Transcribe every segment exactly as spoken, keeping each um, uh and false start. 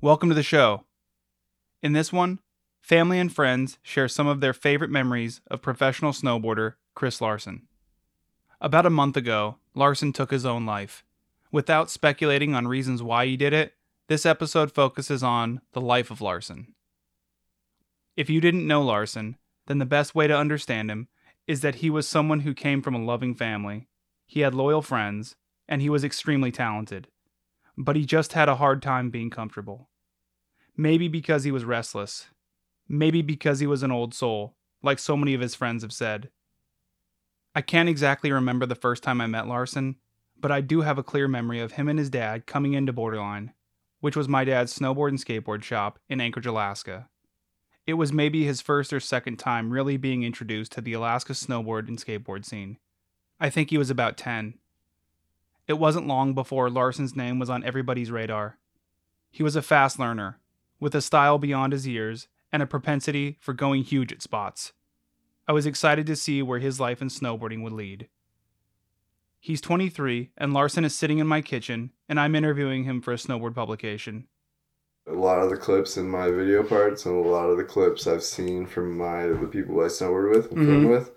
Welcome to the show. In this one, family and friends share some of their favorite memories of professional snowboarder Chris Larson. About a month ago, Larson took his own life. Without speculating on reasons why he did it, this episode focuses on the life of Larson. If you didn't know Larson, then the best way to understand him is that he was someone who came from a loving family, he had loyal friends, and he was extremely talented. But he just had a hard time being comfortable. Maybe because he was restless. Maybe because he was an old soul, like so many of his friends have said. I can't exactly remember the first time I met Larson, but I do have a clear memory of him and his dad coming into Borderline, which was my dad's snowboard and skateboard shop in Anchorage, Alaska. It was maybe his first or second time really being introduced to the Alaska snowboard and skateboard scene. I think he was about ten. It wasn't long before Larson's name was on everybody's radar. He was a fast learner, with a style beyond his years and a propensity for going huge at spots. I was excited to see where his life in snowboarding would lead. He's twenty-three, and Larson is sitting in my kitchen, and I'm interviewing him for a snowboard publication. A lot of the clips in my video parts and a lot of the clips I've seen from my the people I snowboard with and mm-hmm. with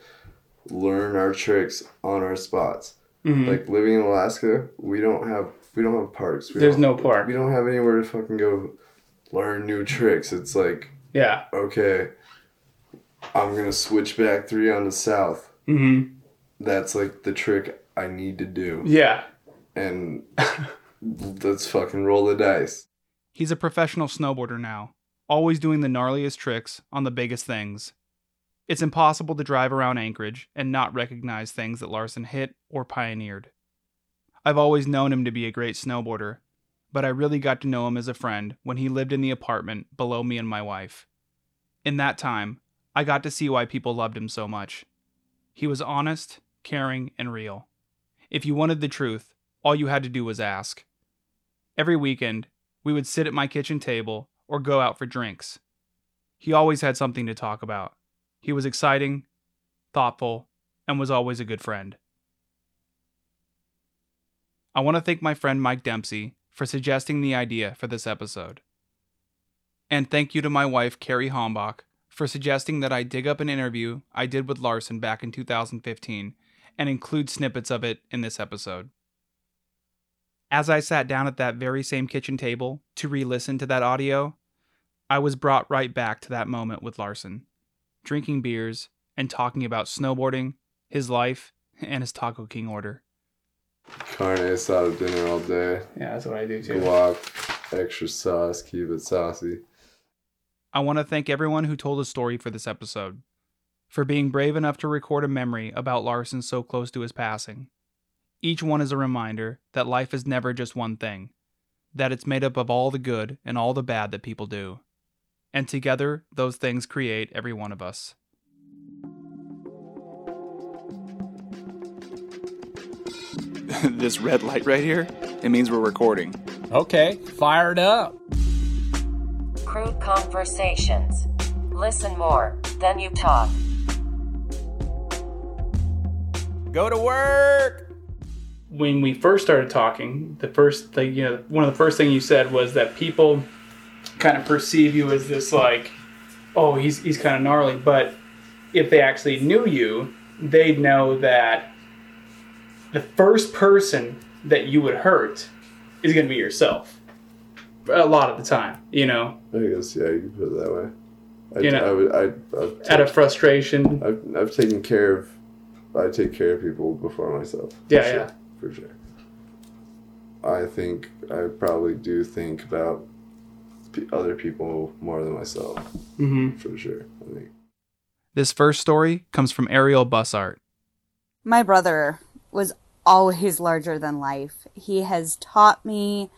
learn our tricks on our spots. Mm-hmm. Like, living in Alaska, we don't have we don't have parks. We There's no park. We don't have anywhere to fucking go learn new tricks. It's like, yeah, okay, I'm going to switch back three on the south. Mm-hmm. That's, like, the trick I need to do. Yeah. And let's fucking roll the dice. He's a professional snowboarder now, always doing the gnarliest tricks on the biggest things. It's impossible to drive around Anchorage and not recognize things that Larson hit or pioneered. I've always known him to be a great snowboarder, but I really got to know him as a friend when he lived in the apartment below me and my wife. In that time, I got to see why people loved him so much. He was honest, caring, and real. If you wanted the truth, all you had to do was ask. Every weekend, we would sit at my kitchen table or go out for drinks. He always had something to talk about. He was exciting, thoughtful, and was always a good friend. I want to thank my friend Mike Dempsey for suggesting the idea for this episode. And thank you to my wife Carrie Hombach for suggesting that I dig up an interview I did with Larson back in two thousand fifteen and include snippets of it in this episode. As I sat down at that very same kitchen table to re-listen to that audio, I was brought right back to that moment with Larson, drinking beers, and talking about snowboarding, his life, and his Taco King order. Carne asada dinner all day. Yeah, that's what I do too. Guac, extra sauce, keep it saucy. I want to thank everyone who told a story for this episode, for being brave enough to record a memory about Larson so close to his passing. Each one is a reminder that life is never just one thing, that it's made up of all the good and all the bad that people do. And together, those things create every one of us. This red light right here, it means we're recording. Okay, fired up. Crew conversations. Listen more, then you talk. Go to work! When we first started talking, the first thing, you know, one of the first things you said was that people kind of perceive you as this, like, oh, he's he's kind of gnarly, but if they actually knew you, they'd know that the first person that you would hurt is going to be yourself a lot of the time, you know? I guess, yeah, you can put it that way. I, you know, I would, I, I've taken, out of frustration. I've, I've taken care of, I take care of people before myself. Yeah, for yeah. Sure, for sure. I think, I probably do think about other people more than myself, mm-hmm. for sure. I think. This first story comes from Ariel Bussart. My brother was always larger than life. He has taught me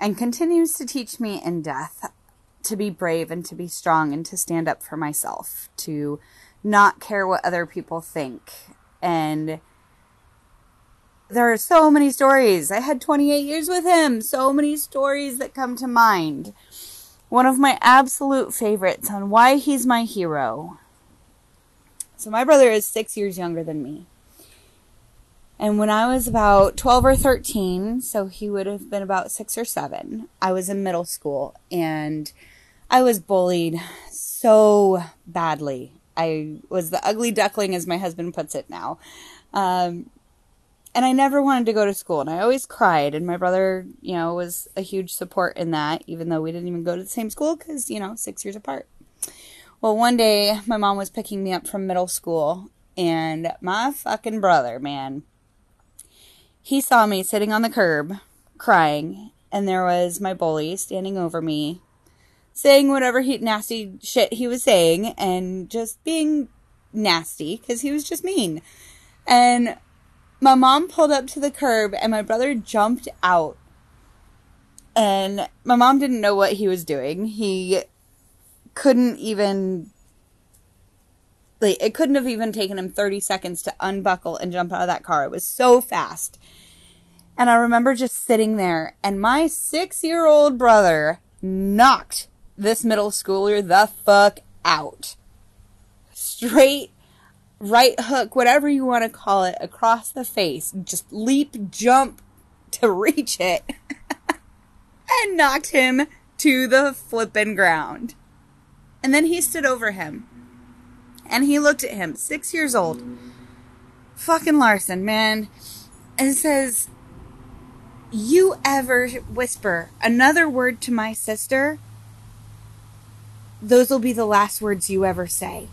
and continues to teach me in death to be brave and to be strong and to stand up for myself, to not care what other people think. And there are so many stories. I had twenty-eight years with him. So many stories that come to mind. One of my absolute favorites on why he's my hero So my brother is six years younger than me. And when I was about twelve or thirteen, so he would have been about six or seven, I was in middle school and I was bullied so badly. I was the ugly duckling, as my husband puts it now. Um, and I never wanted to go to school and I always cried. And my brother, you know, was a huge support in that, even though we didn't even go to the same school because, you know, six years apart. Well, one day my mom was picking me up from middle school and my fucking brother, man. He saw me sitting on the curb crying, and there was my bully standing over me, saying whatever he, nasty shit he was saying and just being nasty because he was just mean. And my mom pulled up to the curb and my brother jumped out. And my mom didn't know what he was doing. He couldn't even, like, it couldn't have even taken him thirty seconds to unbuckle and jump out of that car. It was so fast. And I remember just sitting there, and my six-year-old brother knocked this middle schooler the fuck out. Straight right hook, whatever you want to call it, across the face. Just leap, jump to reach it. And knocked him to the flippin' ground. And then he stood over him. And he looked at him, six years old, fucking Larson, man, and says, "You ever whisper another word to my sister, those will be the last words you ever say."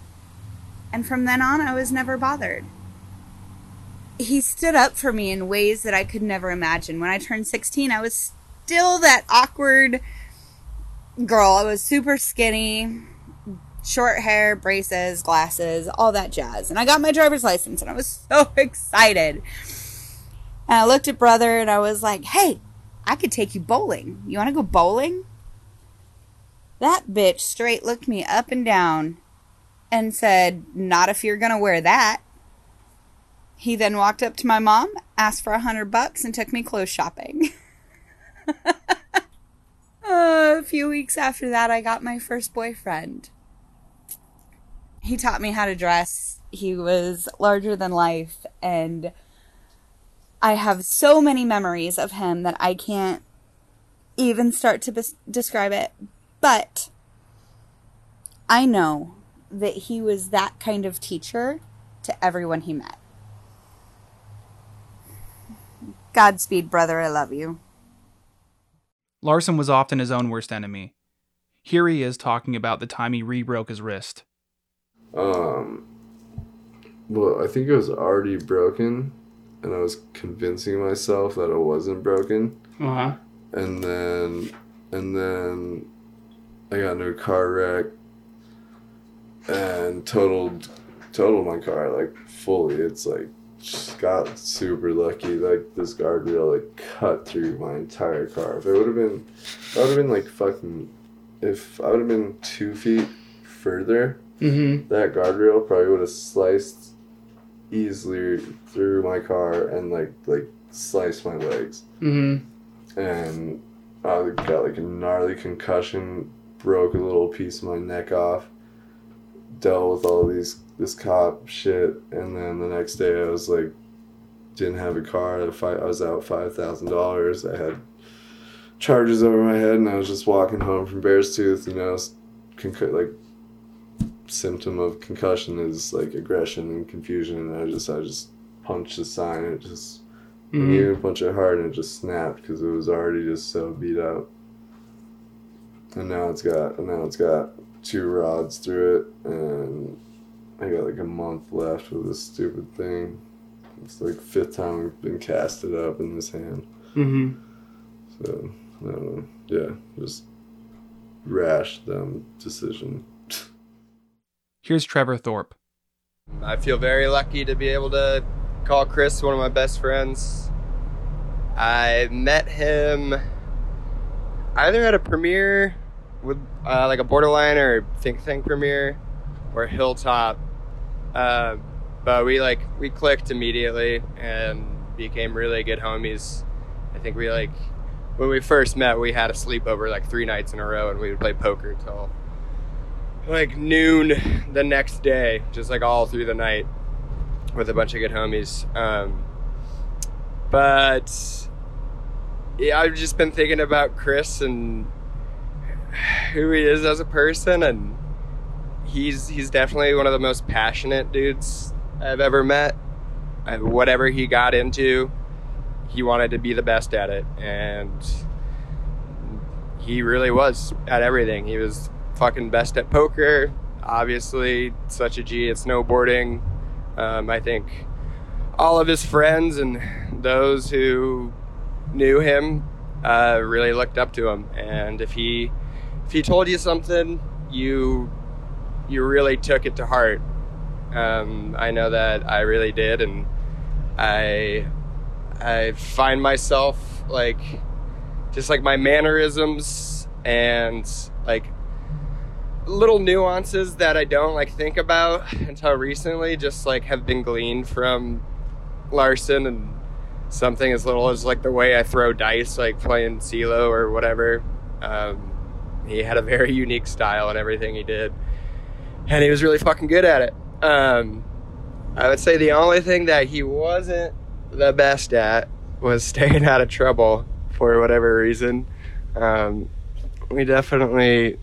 And from then on, I was never bothered. He stood up for me in ways that I could never imagine. When I turned sixteen, I was still that awkward girl. I was super skinny. Short hair, braces, glasses, all that jazz. And I got my driver's license and I was so excited. And I looked at brother and I was like, "Hey, I could take you bowling. You want to go bowling?" That bitch straight looked me up and down and said, "Not if you're going to wear that." He then walked up to my mom, asked for a hundred bucks and took me clothes shopping. uh, a few weeks after that, I got my first boyfriend. He taught me how to dress. He was larger than life. And I have so many memories of him that I can't even start to bes- describe it. But I know that he was that kind of teacher to everyone he met. Godspeed, brother. I love you. Larson was often his own worst enemy. Here he is talking about the time he re-broke his wrist. Um, well, I think it was already broken, and I was convincing myself that it wasn't broken. Uh-huh. And then, and then I got into a car wreck and totaled, totaled my car, like, fully. It's, like, just got super lucky. Like, this guardrail, like, cut through my entire car. If it would have been, I would have been, like, fucking, if I would have been two feet further... Mm-hmm. That guardrail probably would have sliced easily through my car and like like sliced my legs. Mm-hmm. And I got like a gnarly concussion, broke a little piece of my neck off, dealt with all these this cop shit, and then the next day I was like, didn't have a car. I was out five thousand dollars. I had charges over my head, and I was just walking home from Bear's Tooth. You know, concu- like. symptom of concussion is like aggression and confusion, and I just I just punched the sign, and it just mm-hmm. I didn't even punch it hard, and it just snapped because it was already just so beat up. And now it's got and now it's got two rods through it, and I got like a month left with this stupid thing. It's like fifth time I've been casted up in this hand. Mm-hmm. So I don't know. Yeah, just rash dumb decision. Here's Trevor Thorpe. I feel very lucky to be able to call Chris one of my best friends. I met him either at a premiere with uh, like a Borderline or Think Thank premiere or Hilltop. Uh, but we like we clicked immediately and became really good homies. I think we like when we first met, we had a sleepover like three nights in a row, and we would play poker till like noon the next day, just like all through the night with a bunch of good homies. Um, but yeah, I've just been thinking about Chris and who he is as a person, and he's he's definitely one of the most passionate dudes I've ever met. I, whatever he got into, he wanted to be the best at it, and he really was at everything. He was fucking best at poker, obviously, such a G at snowboarding. Um, I think all of his friends and those who knew him uh, really looked up to him. And if he if he told you something, you you really took it to heart. Um, I know that I really did, and I I find myself like just like my mannerisms and like little nuances that I don't like think about until recently just like have been gleaned from Larson, and something as little as like the way I throw dice, like playing CeeLo or whatever. Um, he had a very unique style in everything he did, and he was really fucking good at it. Um, I would say the only thing that he wasn't the best at was staying out of trouble for whatever reason. Um, we definitely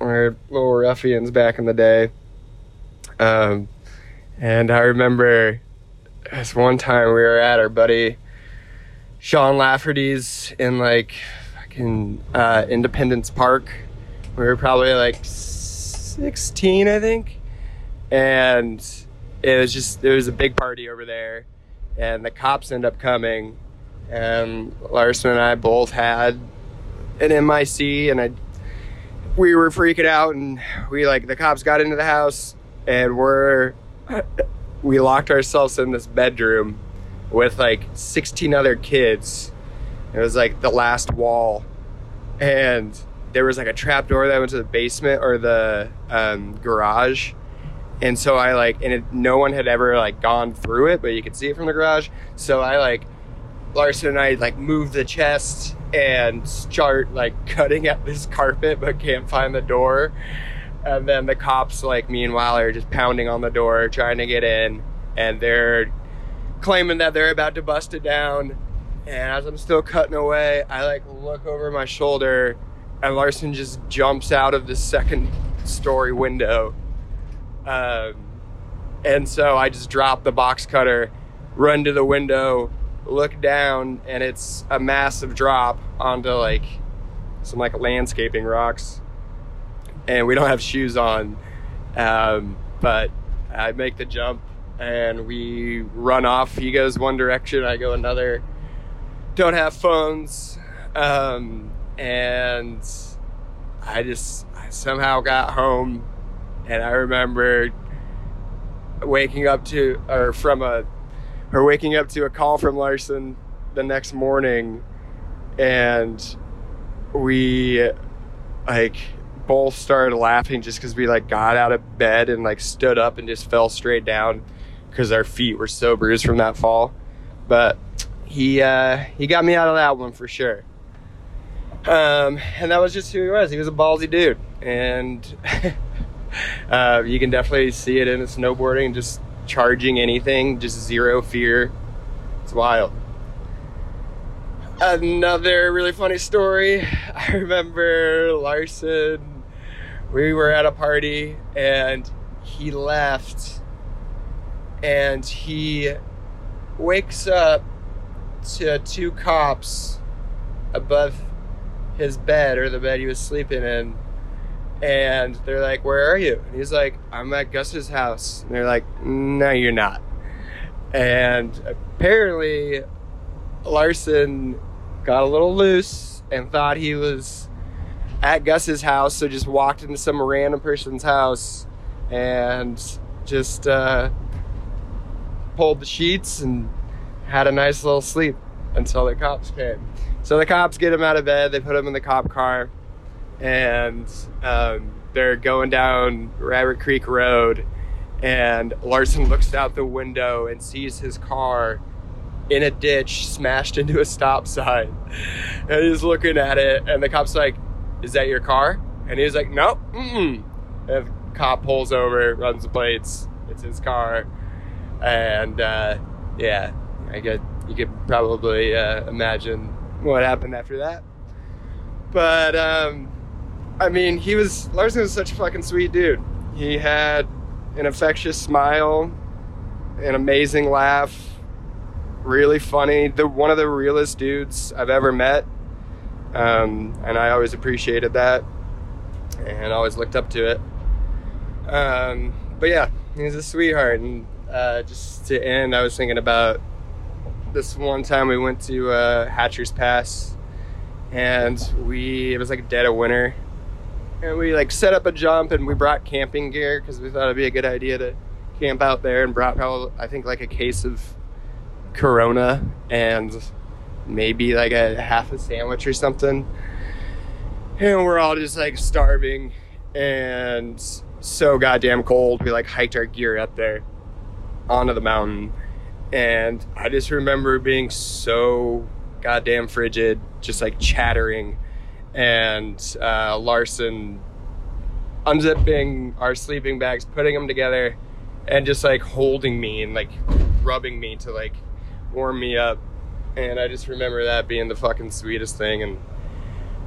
were little ruffians back in the day. Um, and I remember this one time we were at our buddy Sean Lafferty's in like fucking uh, Independence Park. We were probably like sixteen, I think. And it was just, there was a big party over there, and the cops end up coming, and Larson and I both had an M I C, and I, we were freaking out, and we like, the cops got into the house, and we're, we locked ourselves in this bedroom with like sixteen other kids. It was like the last wall, and there was like a trap door that went to the basement or the um, garage. And so I like, and it, no one had ever like gone through it, but you could see it from the garage. So I like, Larson and I like moved the chest and start like cutting at this carpet, but can't find the door. And then the cops like meanwhile are just pounding on the door, trying to get in, and they're claiming that they're about to bust it down. And as I'm still cutting away, I like look over my shoulder, and Larson just jumps out of the second story window. Um, and so I just drop the box cutter, run to the window, look down, and it's a massive drop onto like some like landscaping rocks, and we don't have shoes on. Um, but I make the jump, and we run off. He goes one direction, I go another. Don't have phones. Um, and I just, I somehow got home. And I remember waking up to, or from a, or waking up to a call from Larson the next morning, and we like both started laughing just because we like got out of bed and like stood up and just fell straight down because our feet were so bruised from that fall. But he uh, he got me out of that one for sure. Um, and that was just who he was. He was a ballsy dude, and. Uh, you can definitely see it in the snowboarding, just charging anything, just zero fear. It's wild. Another really funny story. I remember Larson, we were at a party, and he left, and he wakes up to two cops above his bed, or the bed he was sleeping in. And they're like, where are you? And he's like, I'm at Gus's house. And they're like, no, you're not. And apparently Larson got a little loose and thought he was at Gus's house, so just walked into some random person's house and just uh, pulled the sheets and had a nice little sleep until the cops came. So the cops get him out of bed. They put him in the cop car. And um, they're going down Rabbit Creek Road, and Larson looks out the window and sees his car in a ditch smashed into a stop sign. And he's looking at it, and the cop's like, is that your car? And he's like, nope, mm-mm. If cop pulls over, runs the plates, it's his car. And uh, yeah, I get you could probably uh, imagine what happened after that. But um, I mean, he was Larson was such a fucking sweet dude. He had an infectious smile, an amazing laugh, really funny. The one of the realest dudes I've ever met. Um, and I always appreciated that and always looked up to it. Um, but yeah, he's a sweetheart. And uh, just to end, I was thinking about this one time we went to uh, Hatcher's Pass, and we, it was like dead of winter, and we like set up a jump and we brought camping gear because we thought it'd be a good idea to camp out there, and brought probably, I think like a case of Corona and maybe like a half a sandwich or something, and we're all just like starving and so goddamn cold. We like hiked our gear up there onto the mountain, and I just remember being so goddamn frigid, just like chattering, and uh, Larson unzipping our sleeping bags, putting them together, and just like holding me and like rubbing me to like warm me up. And I just remember that being the fucking sweetest thing, and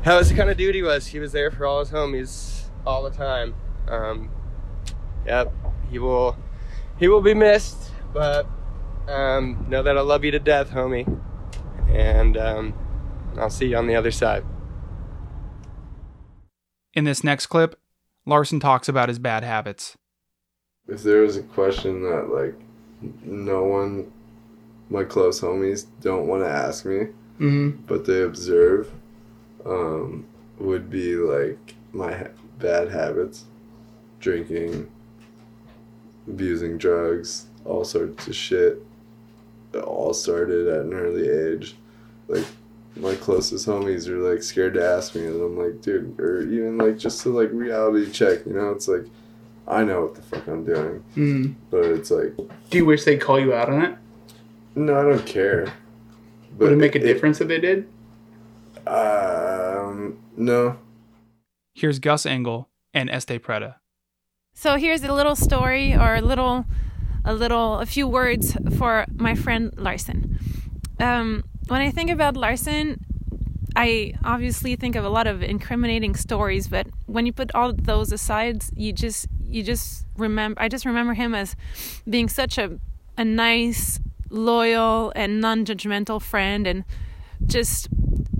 how was the kind of dude he was. He was there for all his homies all the time. Um, yep, he will, he will be missed, but um, know that I love you to death, homie. And um, I'll see you on the other side. In this next clip, Larson talks about his bad habits. If there was a question that like no one, my close homies don't want to ask me, mm-hmm. but they observe, um, would be like my ha- bad habits, drinking, abusing drugs, all sorts of shit. It all started at an early age. Like my closest homies are like scared to ask me, and I'm like, dude, or even like just to like reality check, you know, it's like, I know what the fuck I'm doing, mm. but it's like. Do you wish they'd call you out on it? No, I don't care. But would it make a it, difference if they did? Um, no. Here's Gus Engel and Este Preda. So here's a little story, or a little, a little, a few words for my friend Larson. Um, when I think about Larson, I obviously think of a lot of incriminating stories, but when you put all those aside, you just, you just remember. I just remember him as being such a, a nice, loyal and non-judgmental friend, and just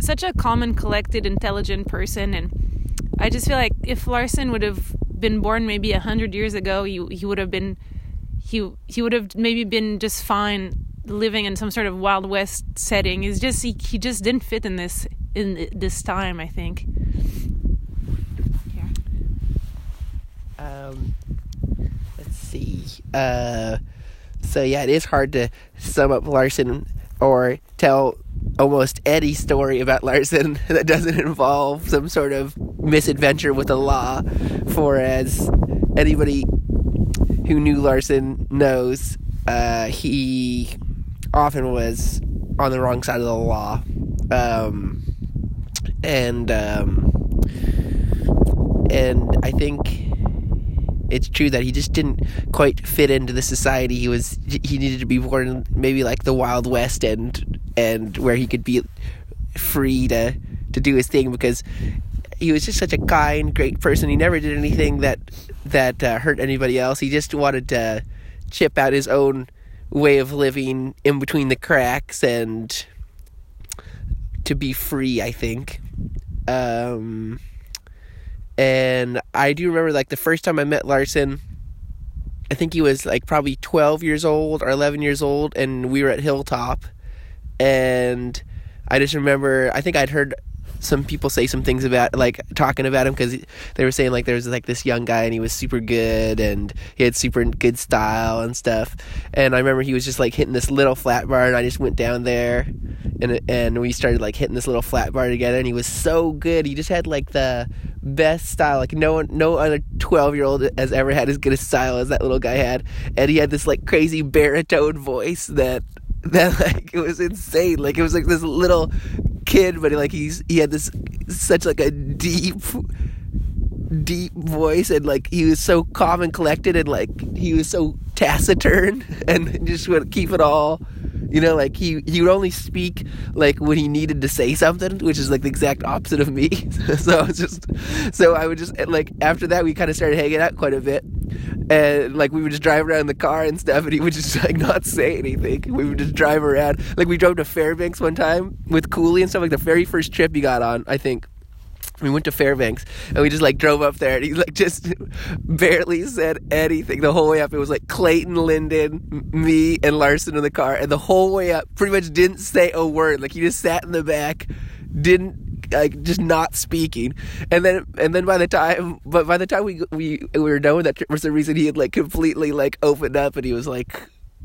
such a calm and collected, intelligent person. And I just feel like if Larson would have been born maybe a hundred years ago, he he would have been he he would have maybe been just fine living in some sort of Wild West setting. He's just he, he just didn't fit in this in this time, I think. Yeah. Um. Let's see. Uh. So yeah, it is hard to sum up Larson or tell almost any story about Larson that doesn't involve some sort of misadventure with the law. For as anybody who knew Larson knows, uh, he often was on the wrong side of the law. Um, and, um, and I think it's true that he just didn't quite fit into the society. He was, he needed to be born in maybe like the Wild West, and and where he could be free to, to do his thing, because he was just such a kind, great person. He never did anything that that uh, hurt anybody else. He just wanted to chip out his own way of living in between the cracks and to be free, I think. Um... And I do remember, like, the first time I met Larson, I think he was, like, probably twelve years old or eleven years old, and we were at Hilltop. And I just remember, I think I'd heard some people say some things about, like, talking about him, because they were saying, like, there was, like, this young guy, and he was super good, and he had super good style and stuff. And I remember he was just, like, hitting this little flat bar, and I just went down there, and and we started, like, hitting this little flat bar together, and he was so good. He just had, like, the best style. Like no one, no other twelve year old has ever had as good a style as that little guy had, and he had this like crazy baritone voice that that like it was insane. Like it was like this little kid, but like he's he had this such like a deep deep voice, and like he was so calm and collected, and like he was so taciturn, and just would keep it all, you know, like he he would only speak like when he needed to say something, which is like the exact opposite of me. so I was just so I would just like after that we kind of started hanging out quite a bit, and like we would just drive around in the car and stuff, and he would just like not say anything. We would just drive around. Like we drove to Fairbanks one time with Cooley and stuff, like the very first trip he got on, I think. We went to Fairbanks, and we just, like, drove up there, and he, like, just barely said anything the whole way up. It was, like, Clayton, Lyndon, me, and Larson in the car, and the whole way up pretty much didn't say a word. Like, he just sat in the back, didn't, like, just not speaking. And then and then by the time, but by the time we we, we were done with that trip, for some reason, he had, like, completely, like, opened up, and he was, like,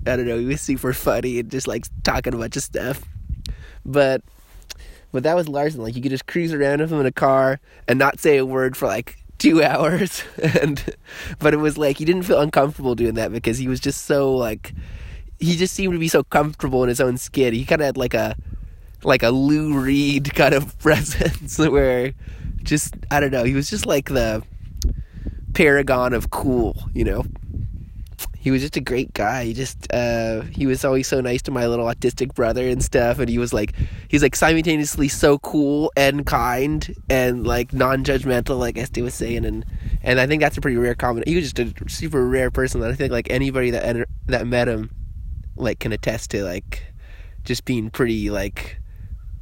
I don't know, he was super funny and just, like, talking a bunch of stuff. But... But that was Larson. Like, you could just cruise around with him in a car and not say a word for, like, two hours. and But it was, like, he didn't feel uncomfortable doing that because he was just so, like... He just seemed to be so comfortable in his own skin. He kind of had, like, a like a Lou Reed kind of presence where just... I don't know. He was just, like, the paragon of cool, you know? He was just a great guy. He just, uh, he was always so nice to my little autistic brother and stuff. And he was like, he's like simultaneously so cool and kind and like non-judgmental, like Este was saying. And, and I think that's a pretty rare comment. He was just a super rare person that I think like anybody that, enter, that met him like can attest to, like just being pretty like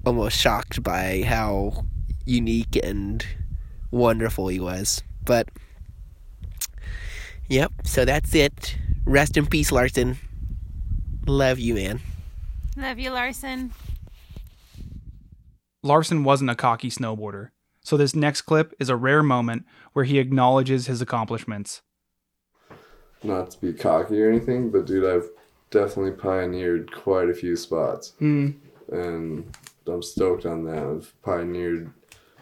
almost shocked by how unique and wonderful he was. But yep. So that's it. Rest in peace, Larson. Love you, man. Love you, Larson. Larson wasn't a cocky snowboarder, so this next clip is a rare moment where he acknowledges his accomplishments. Not to be cocky or anything, but dude, I've definitely pioneered quite a few spots. Mm. And I'm stoked on that. I've pioneered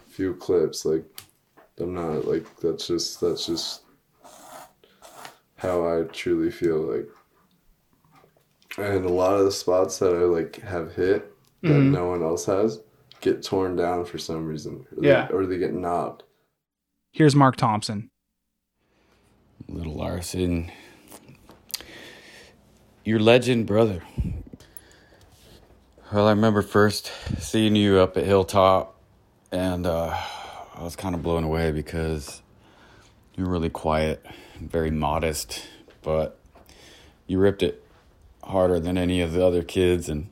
a few clips. Like, I'm not, like, that's just, that's just... how I truly feel, like, and a lot of the spots that I like have hit that mm-hmm. no one else has get torn down for some reason, or yeah, they, or they get knobbed. Here's Mark Thompson. Little Larson, your legend, brother. Well, I remember first seeing you up at Hilltop, and uh, I was kind of blown away because you're really quiet. Very modest, but you ripped it harder than any of the other kids, and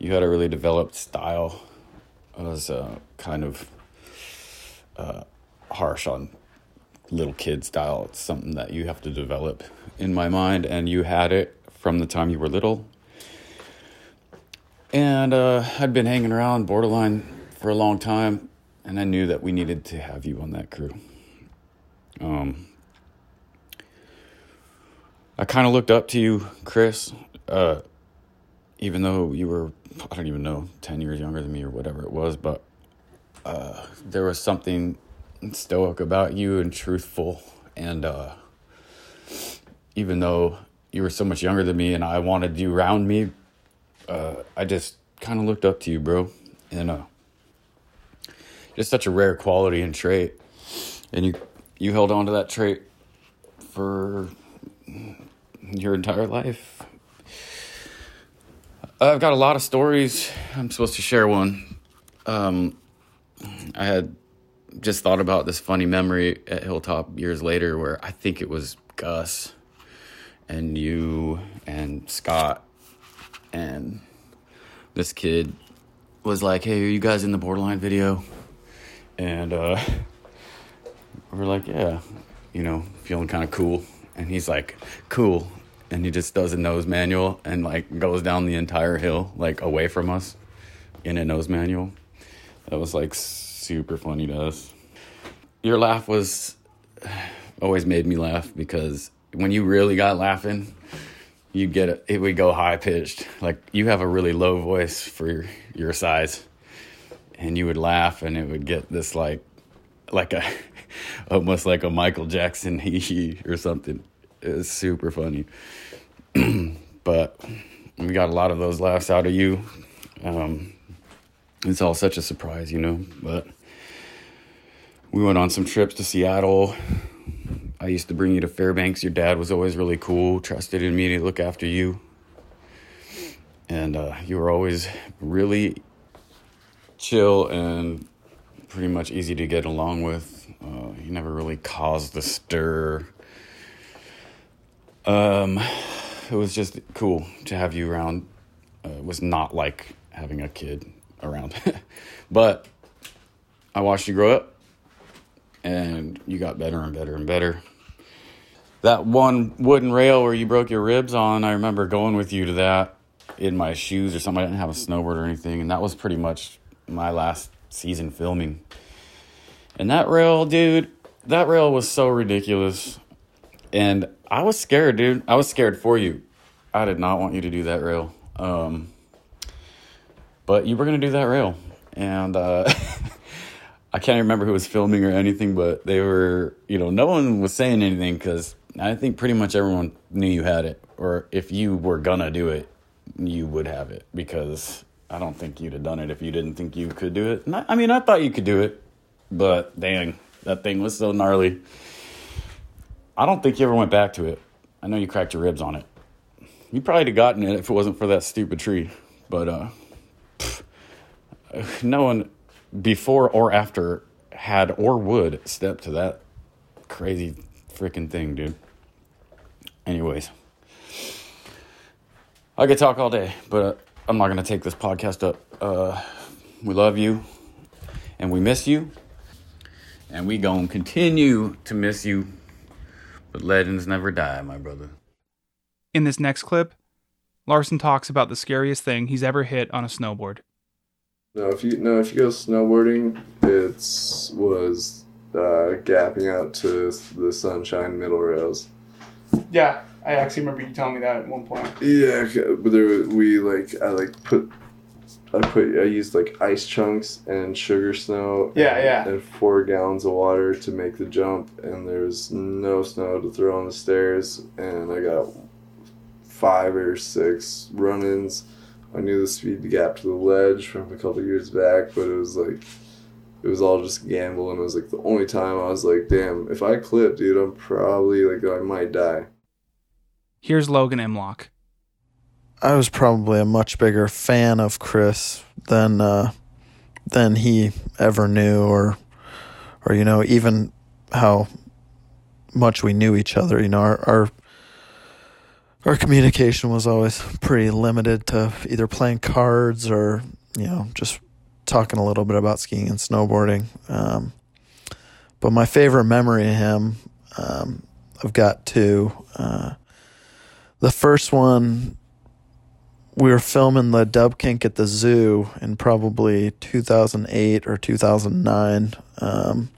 you had a really developed style. I was uh, kind of uh, harsh on little kid style. It's something that you have to develop in my mind, and you had it from the time you were little. And uh, I'd been hanging around Borderline for a long time, and I knew that we needed to have you on that crew. Um... I kind of looked up to you, Chris, uh, even though you were, I don't even know, ten years younger than me or whatever it was, but uh, there was something stoic about you and truthful. And uh, even though you were so much younger than me and I wanted you around me, uh, I just kind of looked up to you, bro. And uh, just such a rare quality and trait. And you, you held on to that trait for... your entire life. I've got a lot of stories. I'm supposed to share one. Um, I had just thought about this funny memory at Hilltop years later where I think it was Gus and you and Scott and this kid was like, hey, are you guys in the Borderline video? And uh, we're like, yeah, you know, feeling kind of cool. And he's like, cool. And he just does a nose manual and, like, goes down the entire hill, like, away from us in a nose manual. That was, like, super funny to us. Your laugh was always made me laugh because when you really got laughing, you'd get it, it would go high-pitched. Like, you have a really low voice for your, your size. And you would laugh, and it would get this, like, like a... almost like a Michael Jackson hee hee or something. It was super funny. But we got a lot of those laughs out of you. Um, it's all such a surprise, you know. But We went on some trips to Seattle. I used to bring you to Fairbanks. Your dad was always really cool, trusted in me to look after you. And uh, you were always really chill and pretty much easy to get along with. Uh, you never really caused the stir. Um, it was just cool to have you around. Uh, it was not like having a kid around. But I watched you grow up, and you got better and better and better. That one wooden rail where you broke your ribs on, I remember going with you to that in my shoes or something. I didn't have a snowboard or anything, and that was pretty much my last season filming. And that rail, dude, that rail was so ridiculous. And I was scared, dude. I was scared for you. I did not want you to do that rail. Um, but you were going to do that rail. And uh, I can't remember who was filming or anything, but they were, you know, no one was saying anything because I think pretty much everyone knew you had it. Or if you were going to do it, you would have it, because I don't think you'd have done it if you didn't think you could do it. And I, I mean, I thought you could do it, but dang, that thing was so gnarly. I don't think you ever went back to it. I know you cracked your ribs on it. You probably would have gotten it if it wasn't for that stupid tree. But uh, pff, no one before or after had or would step to that crazy freaking thing, dude. Anyways, I could talk all day, but uh, I'm not going to take this podcast up. Uh, we love you, and we miss you, and we going to continue to miss you, but legends never die, my brother. In this next clip, Larson talks about the scariest thing he's ever hit on a snowboard. No, if you no, if you go snowboarding, it was uh, gapping out to the Sunshine Middle Rails. Yeah. I actually remember you telling me that at one point. Yeah, but there was, we like I like put I put I used like ice chunks and sugar snow. Yeah, and, yeah. And four gallons of water to make the jump, and there was no snow to throw on the stairs, and I got five or six run-ins. I knew the speed gap to the ledge from a couple years back, but it was like. It was all just gamble, and it was like the only time I was like, damn, if I clip, dude, I'm probably like I might die. Here's Logan Mlock. I was probably a much bigger fan of Chris than uh, than he ever knew, or or you know, even how much we knew each other. You know, our our, our communication was always pretty limited to either playing cards or, you know, just talking a little bit about skiing and snowboarding. Um, but my favorite memory of him, um, I've got two. Uh, The first one, we were filming the Dub Kink at the zoo in probably two thousand eight or two thousand nine. Um,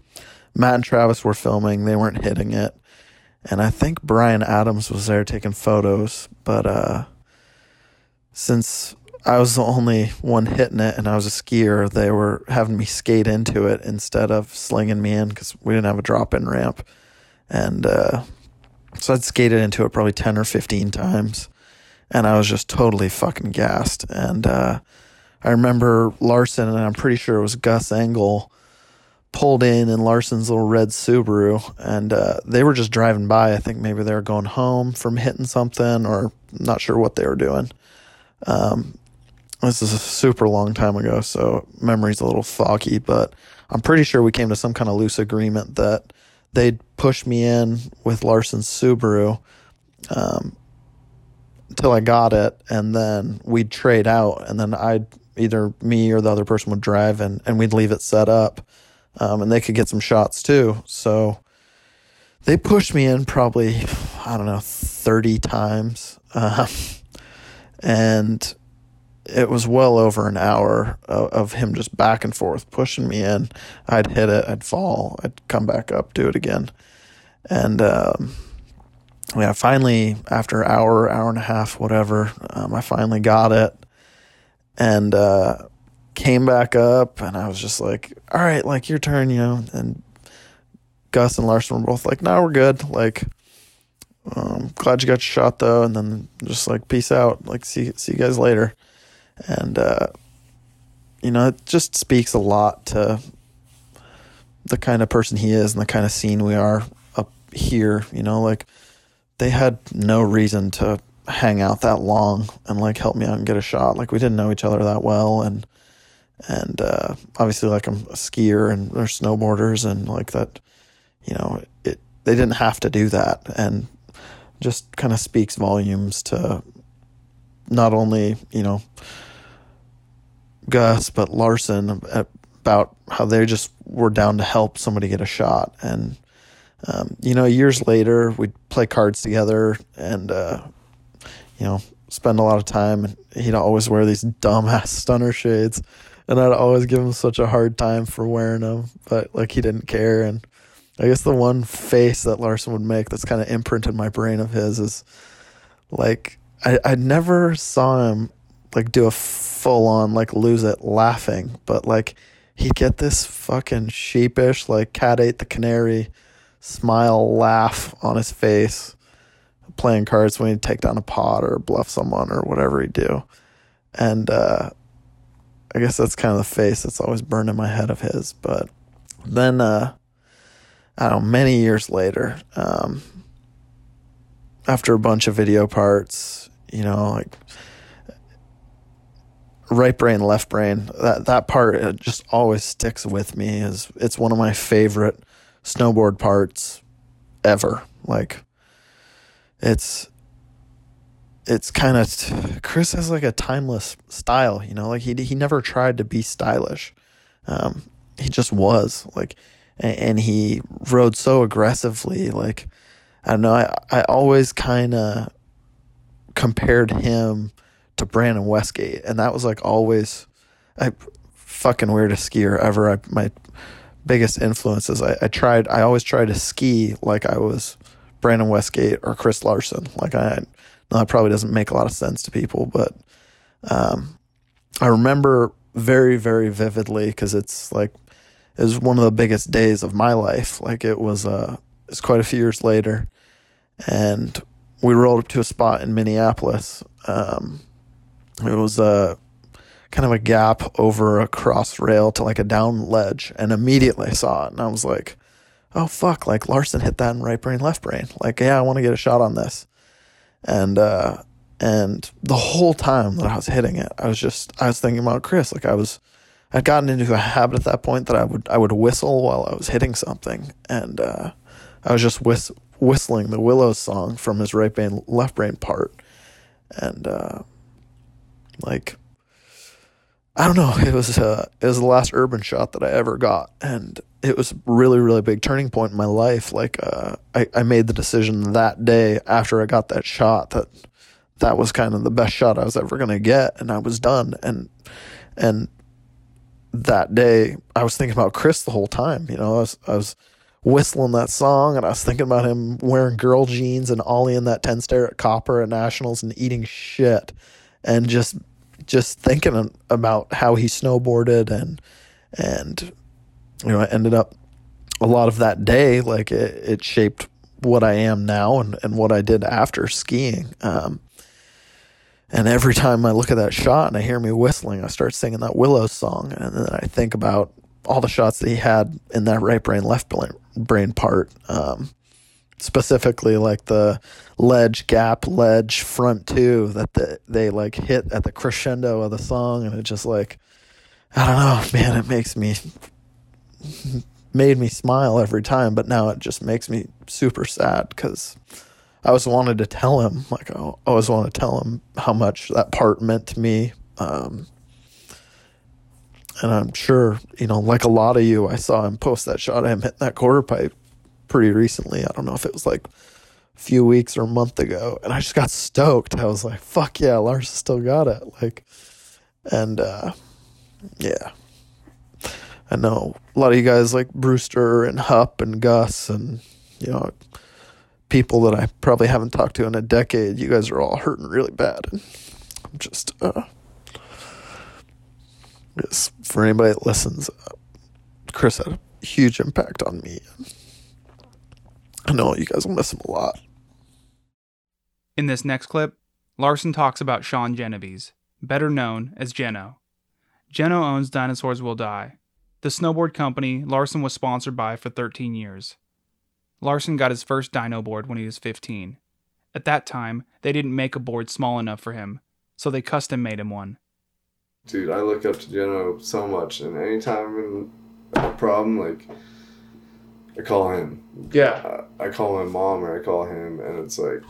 Matt and Travis were filming. They weren't hitting it. And I think Brian Adams was there taking photos. But uh, since I was the only one hitting it and I was a skier, they were having me skate into it instead of slinging me in because we didn't have a drop-in ramp. And... Uh, So I'd skated into it probably ten or fifteen times, and I was just totally fucking gassed. And uh, I remember Larson, and I'm pretty sure it was Gus Engel, pulled in in Larson's little red Subaru, and uh, they were just driving by. I think maybe they were going home from hitting something, or not sure what they were doing. Um, this is a super long time ago, so memory's a little foggy, but I'm pretty sure we came to some kind of loose agreement that they'd push me in with Larson's Subaru um, until I got it, and then we'd trade out, and then I'd either me or the other person would drive, and, and we'd leave it set up, um, and they could get some shots too. So they pushed me in probably, I don't know, thirty times, um, and it was well over an hour of, of him just back and forth pushing me in. I'd hit it, I'd fall, I'd come back up, do it again. And um, yeah, finally, after an hour, hour and a half, whatever, um, I finally got it and uh, came back up. And I was just like, all right, like your turn, you know. And Gus and Larson were both like, no, we're good. Like, um, glad you got your shot though. And then just like, peace out. Like, see, see you guys later. And, uh, you know, it just speaks a lot to the kind of person he is and the kind of scene we are up here, you know, like they had no reason to hang out that long and like help me out and get a shot. Like we didn't know each other that well. And, and, uh, obviously like I'm a skier and they're snowboarders and like that, you know, it, they didn't have to do that. And just kind of speaks volumes to not only, you know, Gus, but Larson about how they just were down to help somebody get a shot. And, um, you know, years later we'd play cards together and, uh, you know, spend a lot of time, and he'd always wear these dumbass stunner shades and I'd always give him such a hard time for wearing them, but like he didn't care. And I guess the one face that Larson would make that's kind of imprinted in my brain of his is like, I, I never saw him like do a full on, like lose it laughing, but like he'd get this fucking sheepish, like cat ate the canary smile laugh on his face playing cards when he'd take down a pot or bluff someone or whatever he'd do. And, uh, I guess that's kind of the face that's always burned in my head of his. But then, uh, I don't know, many years later, um, after a bunch of video parts, you know, like right brain, left brain, that, that part, it just always sticks with me. Is it's one of my favorite snowboard parts ever. Like it's, it's kind of, t- Chris has like a timeless style, you know, like he, he never tried to be stylish. Um, he just was like, and he rode so aggressively. Like, I don't know, I, I always kind of compared him to Brandon Westgate. And that was like always, I fucking weirdest skier ever. I, my biggest influences, I, I tried, I always tried to ski like I was Brandon Westgate or Chris Larson. Like I, no, that probably doesn't make a lot of sense to people, but um, I remember very, very vividly because it's like, it was one of the biggest days of my life. Like it was, uh, it's quite a few years later, and we rolled up to a spot in Minneapolis. Um, it was a kind of a gap over a cross rail to like a down ledge, and immediately I saw it and I was like, oh fuck, like Larson hit that in right brain, left brain. Like, yeah, I want to get a shot on this. And, uh, and the whole time that I was hitting it, I was just, I was thinking about Chris. Like I was, I'd gotten into a habit at that point that I would I would whistle while I was hitting something, and uh, I was just whist- whistling the Willows song from his right brain, left brain part, and uh, like I don't know, it was uh, it was the last urban shot that I ever got, and it was a really really big turning point in my life. Like uh, I I made the decision that day after I got that shot that that was kind of the best shot I was ever gonna get, and I was done, and and. That day I was thinking about Chris the whole time, you know, I was, I was whistling that song and I was thinking about him wearing girl jeans and Ollie in that ten stair at Copper at Nationals and eating shit and just, just thinking about how he snowboarded and, and, you know, I ended up a lot of that day, like it, it shaped what I am now and, and what I did after skiing. Um, And every time I look at that shot and I hear me whistling, I start singing that Willows song. And then I think about all the shots that he had in that right brain, left brain part. Um, specifically like the ledge, gap, ledge, front two that the, they like hit at the crescendo of the song. And it just like, I don't know, man, it makes me, made me smile every time. But now it just makes me super sad because I always wanted to tell him, like, I always wanted to tell him how much that part meant to me. Um, and I'm sure, you know, like a lot of you, I saw him post that shot of him hitting that quarter pipe pretty recently. I don't know if it was like a few weeks or a month ago. And I just got stoked. I was like, fuck yeah, Lars still got it. Like, and, uh, yeah, I know a lot of you guys like Brewster and Hupp and Gus and, you know, people that I probably haven't talked to in a decade. You guys are all hurting really bad. I'm just, uh, just for anybody that listens, uh, Chris had a huge impact on me. I know you guys will miss him a lot. In this next clip, Larson talks about Sean Genovese, better known as Geno. Geno owns Dinosaurs Will Die, the snowboard company Larson was sponsored by for thirteen years. Larson got his first dino board when he was fifteen. At that time, they didn't make a board small enough for him, so they custom made him one. Dude, I look up to Geno so much, and anytime I have a problem, like, I call him. Yeah. I, I call my mom or I call him, and it's like,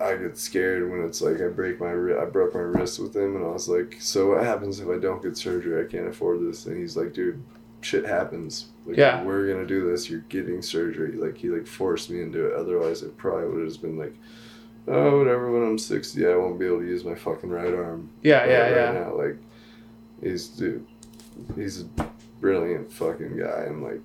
I get scared when it's like I break my I broke my wrist with him, and I was like, so what happens if I don't get surgery? I can't afford this. And he's like, dude, shit happens. Like, yeah. We're gonna do this. You're getting surgery. Like, he like forced me into it. Otherwise, it probably would have just been like, oh, whatever. When I'm sixty, I won't be able to use my fucking right arm. Yeah, right, yeah, right yeah. Now. Like, he's dude, he's a brilliant fucking guy, and like.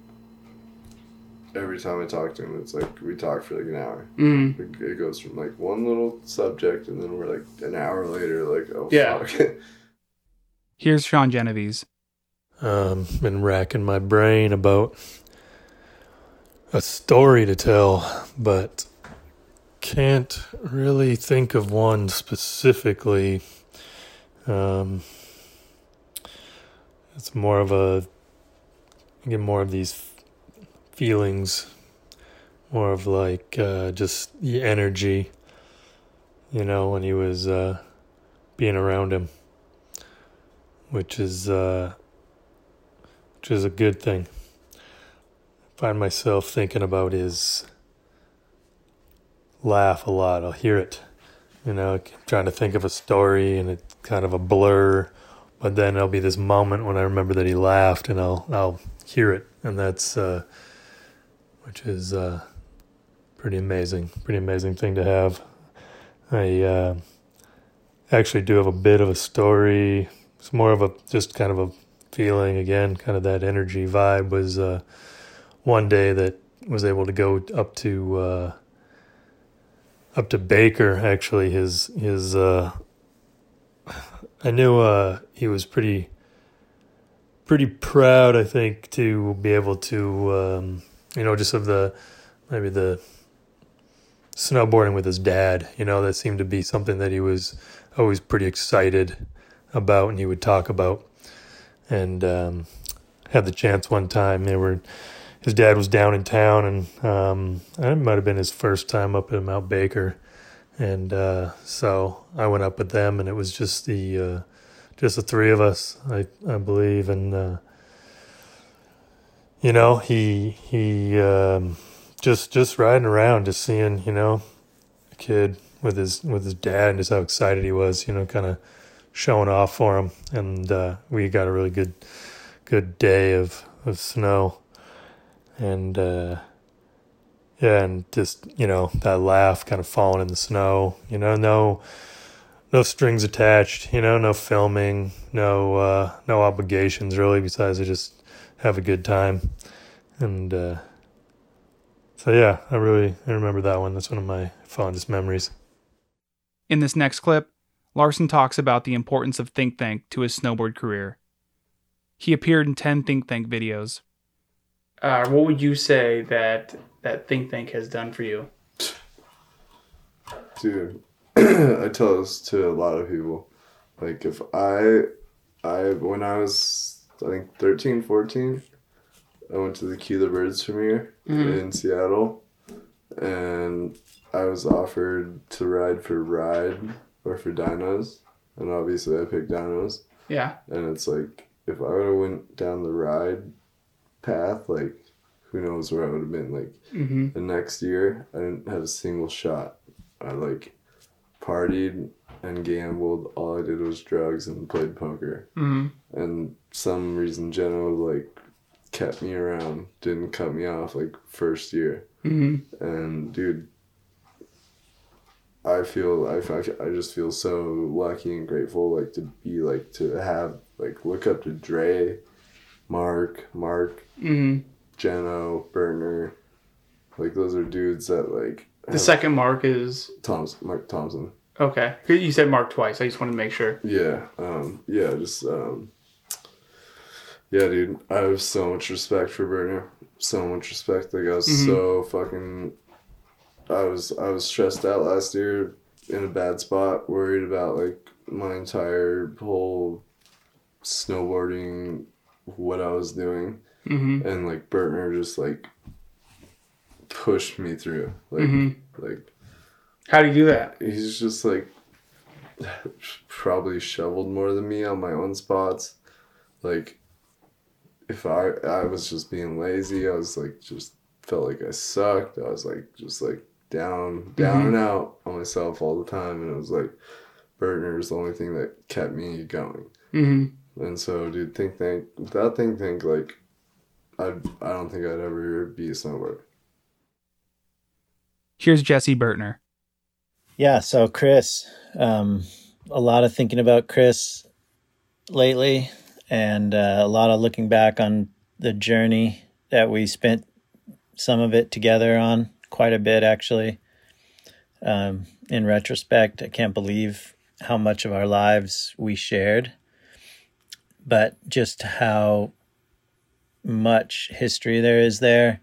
Every time I talk to him, it's like we talk for like an hour. Mm. It goes from like one little subject, and then we're like an hour later, like, oh, yeah. Fuck. Here's Sean Genovese. Um, been racking my brain about a story to tell, but can't really think of one specifically. Um, it's more of a, I get more of these feelings, more of like uh, just the energy, you know, when he was uh, being around him, which is uh, which is a good thing. I find myself thinking about his laugh a lot. I'll hear it, you know, I'm trying to think of a story, and it's kind of a blur, but then there'll be this moment when I remember that he laughed, and I'll I'll hear it, and that's. Uh, Which is uh, pretty amazing, pretty amazing thing to have. I uh, actually do have a bit of a story. It's more of a just kind of a feeling again, kind of that energy vibe. Was uh, one day that was able to go up to uh, up to Baker. Actually, his his uh, I knew uh, he was pretty pretty proud. I think to be able to. Um, You know, just of the, maybe the snowboarding with his dad, you know, that seemed to be something that he was always pretty excited about and he would talk about. And um, had the chance one time, they were, his dad was down in town, and um, it might have been his first time up at Mount Baker. And uh, so I went up with them, and it was just the, uh, just the three of us, I, I believe, and uh you know, he he um, just just riding around, just seeing, you know, a kid with his with his dad, and just how excited he was, you know, kind of showing off for him. And uh, we got a really good good day of, of snow, and uh, yeah, and just, you know, that laugh kind of falling in the snow, you know, no no strings attached, you know, no filming, no uh, no obligations really, besides it just. Have a good time, and uh, so yeah, I really I remember that one. That's one of my fondest memories. In this next clip, Larson talks about the importance of Think Thank to his snowboard career. He appeared in ten Think Thank videos. Uh, what would you say that that Think Thank has done for you? Dude, I tell this to a lot of people. Like if I, I when I was. I think thirteen, fourteen, I went to the Key of the Birds premiere mm-hmm. in Seattle, and I was offered to ride for Ride or for Dinos, and obviously I picked Dinos. Yeah. And it's like, if I would have went down the Ride path, like, who knows where I would have been. Like, mm-hmm. the next year, I didn't have a single shot. I, like, partied and gambled. All I did was drugs and played poker. Mm-hmm. And some reason Geno like kept me around, didn't cut me off like first year. Mm-hmm. And dude, I feel I, I just feel so lucky and grateful, like to be like to have like look up to Dre, Mark, Mark, mm-hmm. Geno, Burtner, like those are dudes that like. The second Mark is Thompson, Mark Thompson. Okay. You said Mark twice. I just wanted to make sure. Yeah. Um, yeah, just... Um, yeah, dude. I have so much respect for Burtner. So much respect. Like, I was mm-hmm. so fucking... I was I was stressed out last year in a bad spot, worried about, like, my entire whole snowboarding what I was doing. Mm-hmm. And, like, Burtner just, like, pushed me through. Like, mm-hmm. like. How do you do that? He's just, like, probably shoveled more than me on my own spots. Like, if I I was just being lazy, I was, like, just felt like I sucked. I was, like, just, like, down, down mm-hmm. and out on myself all the time. And it was, like, Burtner was the only thing that kept me going. Mm-hmm. And so, dude, Think Thank, without Think Thank, like, I I don't think I'd ever be a snowboarder. Here's Jesse Burtner. Yeah, so Chris, um, a lot of thinking about Chris lately, and uh, a lot of looking back on the journey that we spent some of it together on, quite a bit actually. Um, in retrospect, I can't believe how much of our lives we shared, but just how much history there is there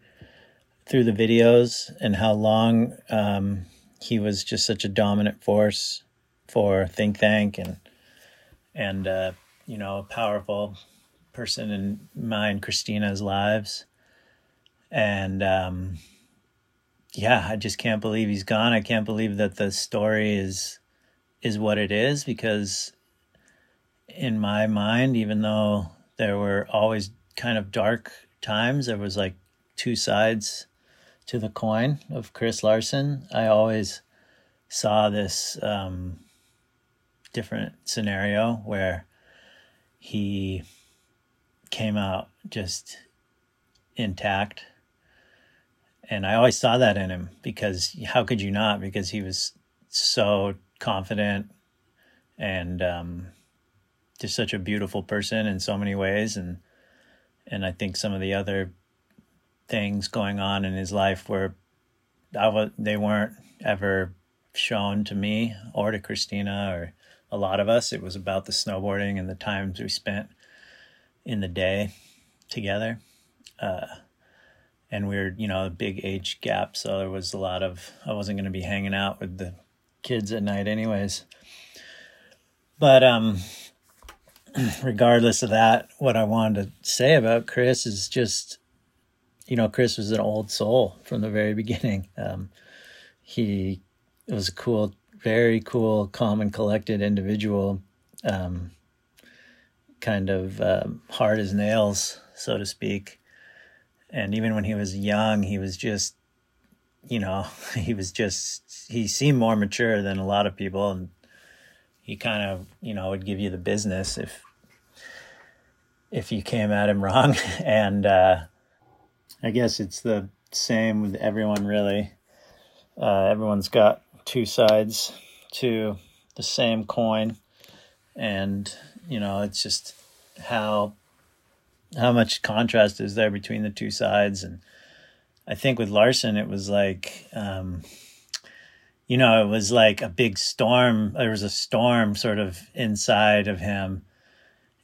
through the videos, and how long um, he was just such a dominant force for Think Thank, and and uh, you know, a powerful person in my and Christina's lives. And um, yeah, I just can't believe he's gone. I can't believe that the story is is what it is, because in my mind, even though there were always kind of dark times, there was like two sides to the coin of Chris Larson. I always saw this um, different scenario where he came out just intact. And I always saw that in him, because how could you not? Because he was so confident and um, just such a beautiful person in so many ways. And And I think some of the other things going on in his life were, I was, they weren't ever shown to me or to Christina or a lot of us. It was about the snowboarding and the times we spent in the day together. Uh, and we were, you know, a big age gap. So there was a lot of, I wasn't going to be hanging out with the kids at night anyways. But, um... regardless of that, what I wanted to say about Chris is just, you know, Chris was an old soul from the very beginning. Um, he was a cool, very cool, calm and collected individual, um, kind of um, hard as nails, so to speak. And even when he was young, he was just, you know, he was just, he seemed more mature than a lot of people, and he kind of, you know, would give you the business if if you came at him wrong. And uh, I guess it's the same with everyone, really. Uh, everyone's got two sides to the same coin. And, you know, it's just how how much contrast is there between the two sides. And I think with Larson, it was like... Um, you know, it was like a big storm. There was a storm sort of inside of him.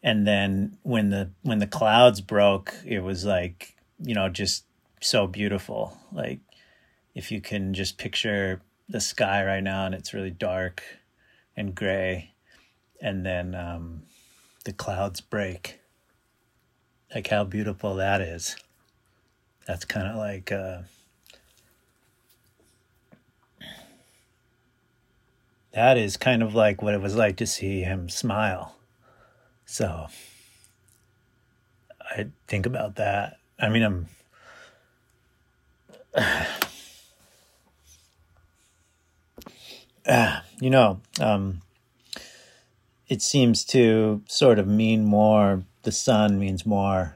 And then when the when the clouds broke, it was like, you know, just so beautiful. Like, if you can just picture the sky right now, and it's really dark and gray, and then um, the clouds break. Like, how beautiful that is. That's kind of like... Uh, That is kind of like what it was like to see him smile. So I think about that. I mean, I'm... Uh, you know, um, it seems to sort of mean more, the sun means more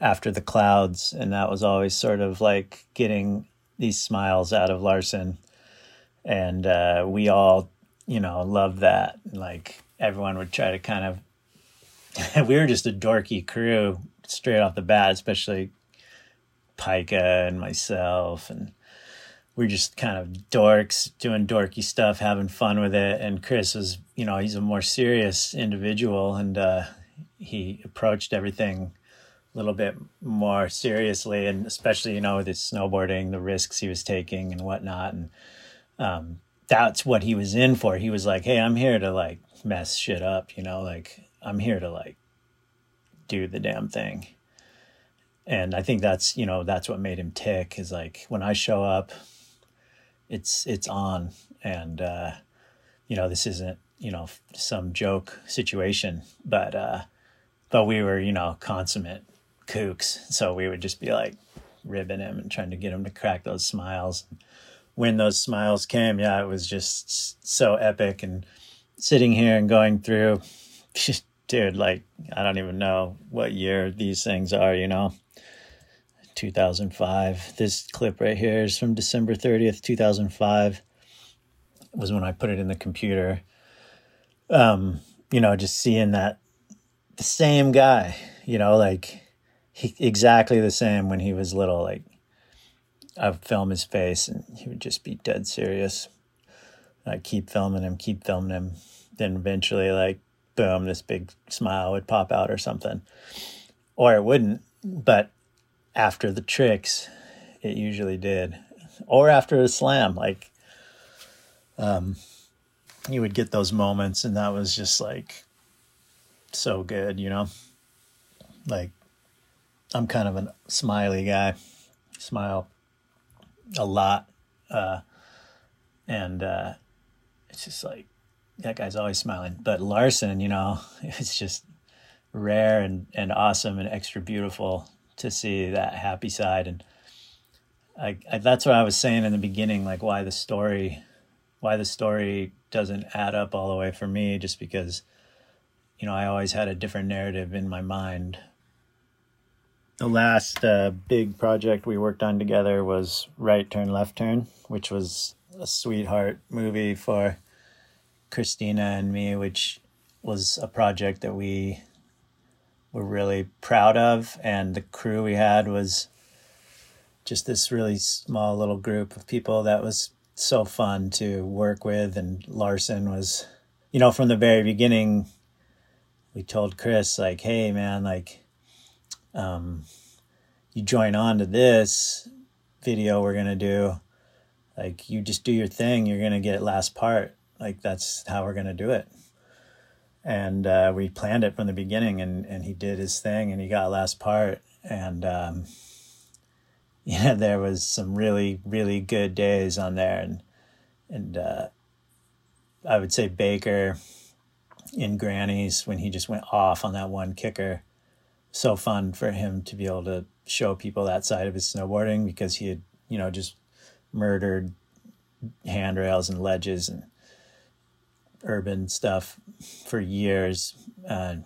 after the clouds. And that was always sort of like getting these smiles out of Larson. And uh, we all, you know, loved that. Like, everyone would try to kind of... we were just a dorky crew straight off the bat, especially Pika and myself. And we we're just kind of dorks doing dorky stuff, having fun with it. And Chris was, you know, he's a more serious individual. And uh, he approached everything a little bit more seriously. And especially, you know, with his snowboarding, the risks he was taking and whatnot. And... Um, that's what he was in for. He was like, hey, I'm here to like mess shit up, you know, like I'm here to like do the damn thing. And I think that's, you know, that's what made him tick, is like, when I show up, it's, it's on. And, uh, you know, this isn't, you know, some joke situation, but, uh, but we were, you know, consummate kooks. So we would just be like ribbing him and trying to get him to crack those smiles. When those smiles came, yeah, it was just so epic. And sitting here and going through, dude, like, I don't even know what year these things are, you know? two thousand five. This clip right here is from December thirtieth, two thousand five. Was when I put it in the computer. Um, you know, just seeing that the same guy, you know, like he, exactly the same when he was little. Like, I'd film his face and he would just be dead serious. I'd keep filming him, keep filming him. Then eventually, like, boom, this big smile would pop out or something. Or it wouldn't, but after the tricks, it usually did. Or after a slam, like, um, you would get those moments, and that was just like so good, you know? Like, I'm kind of a smiley guy, smile a lot. Uh, and, uh, it's just like, that guy's always smiling. But Larson, you know, it's just rare and, and awesome and extra beautiful to see that happy side. And I, I, that's what I was saying in the beginning, like why the story, why the story doesn't add up all the way for me, just because, you know, I always had a different narrative in my mind. The last uh, big project we worked on together was Right Turn, Left Turn, which was a sweetheart movie for Christina and me, which was a project that we were really proud of. And the crew we had was just this really small little group of people that was so fun to work with. And Larson was, you know, from the very beginning, we told Chris, like, hey, man, like, um, you join on to this video we're going to do. Like, you just do your thing. You're going to get last part. Like, that's how we're going to do it. And uh, we planned it from the beginning, and, and he did his thing, and he got last part. And, um, yeah, there was some really, really good days on there. And, and uh, I would say Baker in Granny's, when he just went off on that one kicker, so fun for him to be able to show people that side of his snowboarding, because he had, you know, just murdered handrails and ledges and urban stuff for years, uh,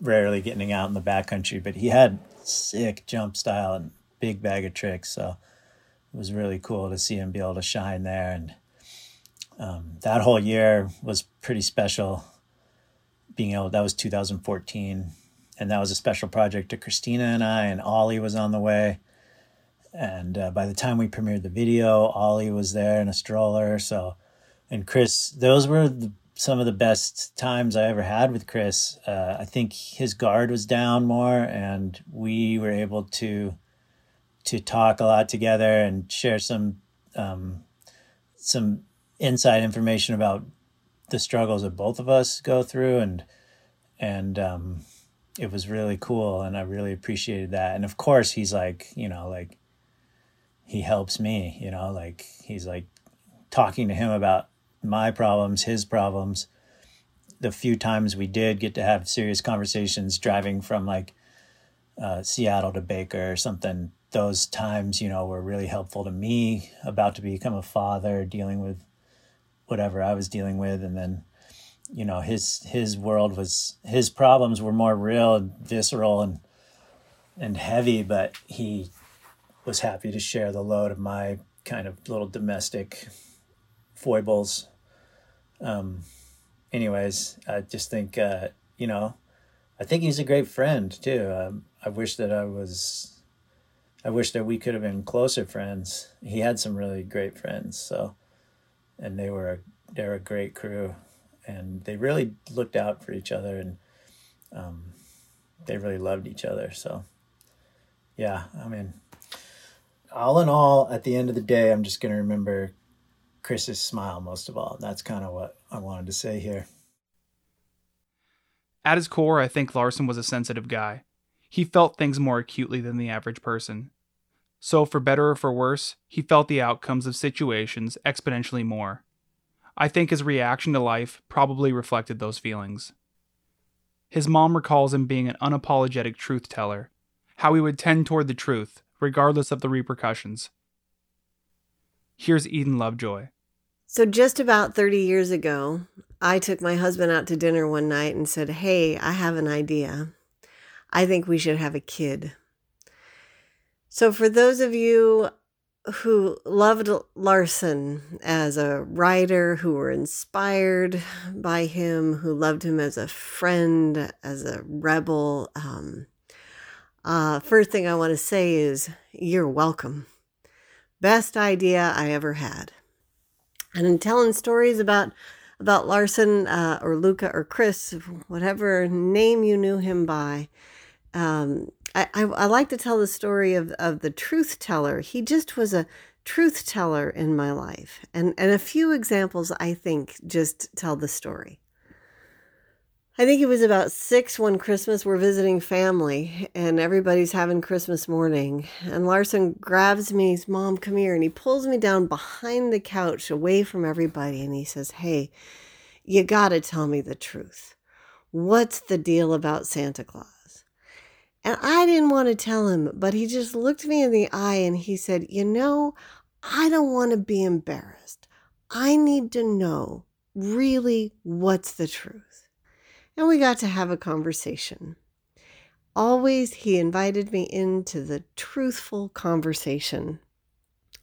rarely getting out in the backcountry, but he had sick jump style and big bag of tricks. So it was really cool to see him be able to shine there. And um, that whole year was pretty special. Being able, that was two thousand fourteen, and that was a special project to Christina and I, and Ollie was on the way. And uh, by the time we premiered the video, Ollie was there in a stroller. So, and Chris, those were the, some of the best times I ever had with Chris. Uh, I think his guard was down more, and we were able to to talk a lot together and share some um, some inside information about the struggles that both of us go through, and and um, it was really cool, and I really appreciated that. And of course, he's like, you know, like, he helps me, you know, like, he's like talking to him about my problems, his problems. The few times we did get to have serious conversations driving from like uh, Seattle to Baker or something, those times, you know, were really helpful to me, about to become a father, dealing with whatever I was dealing with. And then, you know, his, his world was, his problems were more real and visceral and, and heavy, but he was happy to share the load of my kind of little domestic foibles. Um, anyways, I just think, uh, you know, I think he's a great friend too. Um, I wish that I was, I wish that we could have been closer friends. He had some really great friends. So, and they were, they're a great crew, and they really looked out for each other, and um, they really loved each other. So yeah, I mean, all in all, at the end of the day, I'm just going to remember Chris's smile most of all. That's kind of what I wanted to say here. At his core, I think Larson was a sensitive guy. He felt things more acutely than the average person. So, for better or for worse, he felt the outcomes of situations exponentially more. I think his reaction to life probably reflected those feelings. His mom recalls him being an unapologetic truth-teller, how he would tend toward the truth, regardless of the repercussions. Here's Eden Lovejoy. So just about thirty years ago, I took my husband out to dinner one night and said, "Hey, I have an idea. I think we should have a kid." So for those of you who loved Larson as a writer, who were inspired by him, who loved him as a friend, as a rebel, um, uh, first thing I want to say is, you're welcome. Best idea I ever had. And in telling stories about about Larson uh, or Luca or Chris, whatever name you knew him by, um, I, I, I like to tell the story of, of the truth teller. He just was a truth teller in my life. And, and a few examples, I think, just tell the story. I think it was about six one Christmas. We're visiting family and everybody's having Christmas morning. And Larson grabs me, he's, "Mom, come here." And he pulls me down behind the couch away from everybody. And he says, "Hey, you got to tell me the truth. What's the deal about Santa Claus?" And I didn't want to tell him, but he just looked me in the eye and he said, "You know, I don't want to be embarrassed. I need to know really what's the truth." And we got to have a conversation. Always, he invited me into the truthful conversation.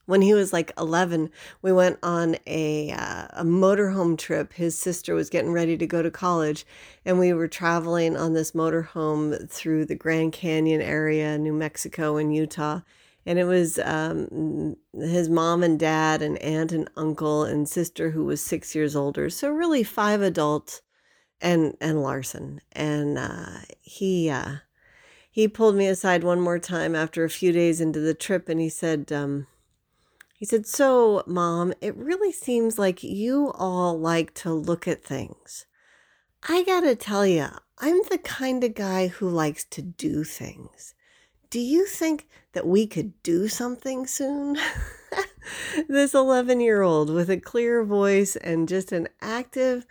When he was like eleven, we went on a, uh, a motorhome trip. His sister was getting ready to go to college, and we were traveling on this motorhome through the Grand Canyon area, New Mexico and Utah. And it was um, his mom and dad and aunt and uncle and sister who was six years older. So really five adults. And and Larson, and uh, he uh, he pulled me aside one more time after a few days into the trip, and he said, um, he said, "So, Mom, it really seems like you all like to look at things. I gotta tell you, I'm the kind of guy who likes to do things. Do you think that we could do something soon?" This eleven-year-old with a clear voice and just an active,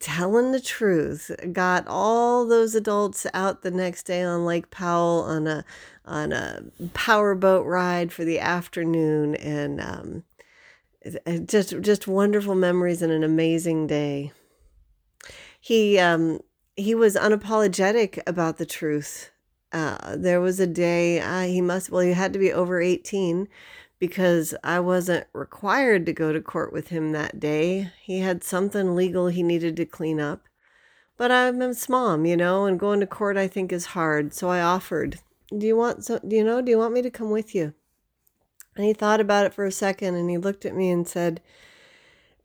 telling the truth, got all those adults out the next day on Lake Powell on a on a powerboat ride for the afternoon, and um, just just wonderful memories and an amazing day. He um, he was unapologetic about the truth. Uh, there was a day uh, he must well he had to be over eighteen. Because I wasn't required to go to court with him that day. He had something legal he needed to clean up. But I'm his mom, you know, and going to court I think is hard. So I offered, do you want, so, do you know, do you want me to come with you? And he thought about it for a second and he looked at me and said,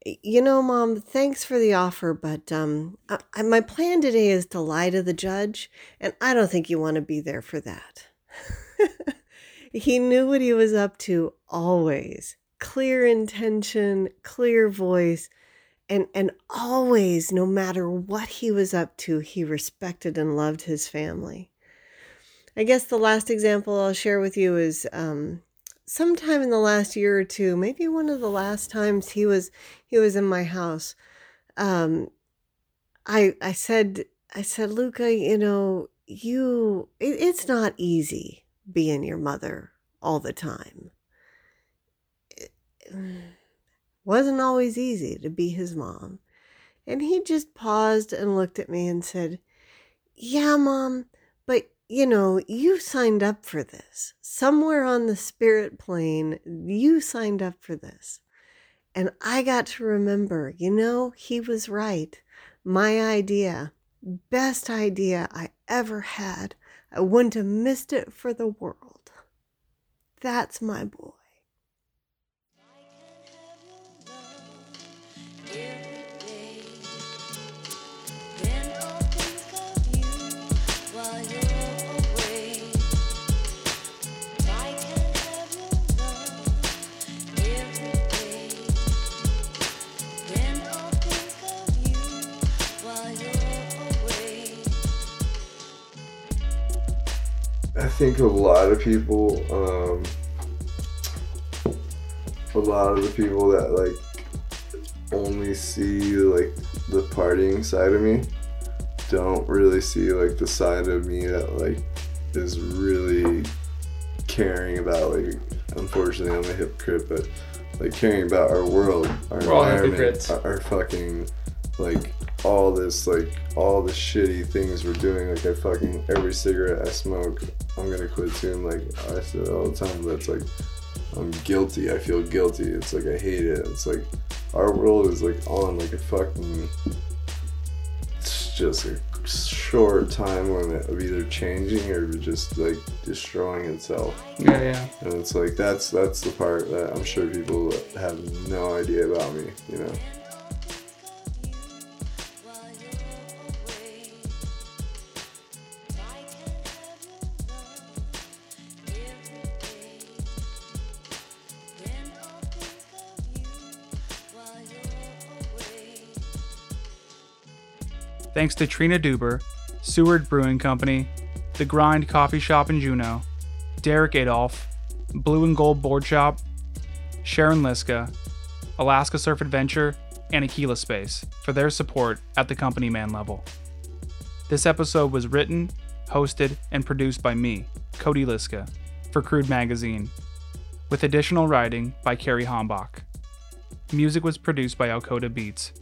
"You know, Mom, thanks for the offer, but um, I, I, my plan today is to lie to the judge, and I don't think you want to be there for that." He knew what he was up to always. Clear intention, clear voice, and, and always, no matter what he was up to, he respected and loved his family. I guess the last example I'll share with you is um, sometime in the last year or two, maybe one of the last times he was he was in my house. Um, I I said I said, "Luca, you know, you it, it's not easy being your mother all the time." It wasn't always easy to be his mom. And he just paused and looked at me and said, "Yeah, Mom, but you know, you signed up for this. Somewhere on the spirit plane, you signed up for this." And I got to remember, you know, he was right. My idea, best idea I ever had. I wouldn't have missed it for the world. That's my boy. I can have your love every day. Then I'll think of you while you're away. I can have your love every day. Then I'll think of you while you're away. think a lot of people, um, a lot of the people that like only see like the partying side of me don't really see like the side of me that like is really caring about, like, unfortunately I'm a hypocrite, but like caring about our world, our We're environment, our, our fucking like all this, like all the shitty things we're doing. Like I fucking, every cigarette I smoke, I'm gonna quit soon. Like I said all the time, but it's like I'm guilty. I feel guilty. It's like I hate it. It's like our world is like on like a fucking, it's just a short time limit of either changing or just like destroying itself. Yeah, yeah. And it's like that's that's the part that I'm sure people have no idea about me, you know. Thanks to Trina Duber, Seward Brewing Company, The Grind Coffee Shop in Juneau, Derek Adolph, Blue and Gold Board Shop, Sharon Liska, Alaska Surf Adventure, and Aquila Space for their support at the company man level. This episode was written, hosted, and produced by me, Cody Liska, for Crude Magazine, with additional writing by Carrie Hombach. Music was produced by Alcoda Beats.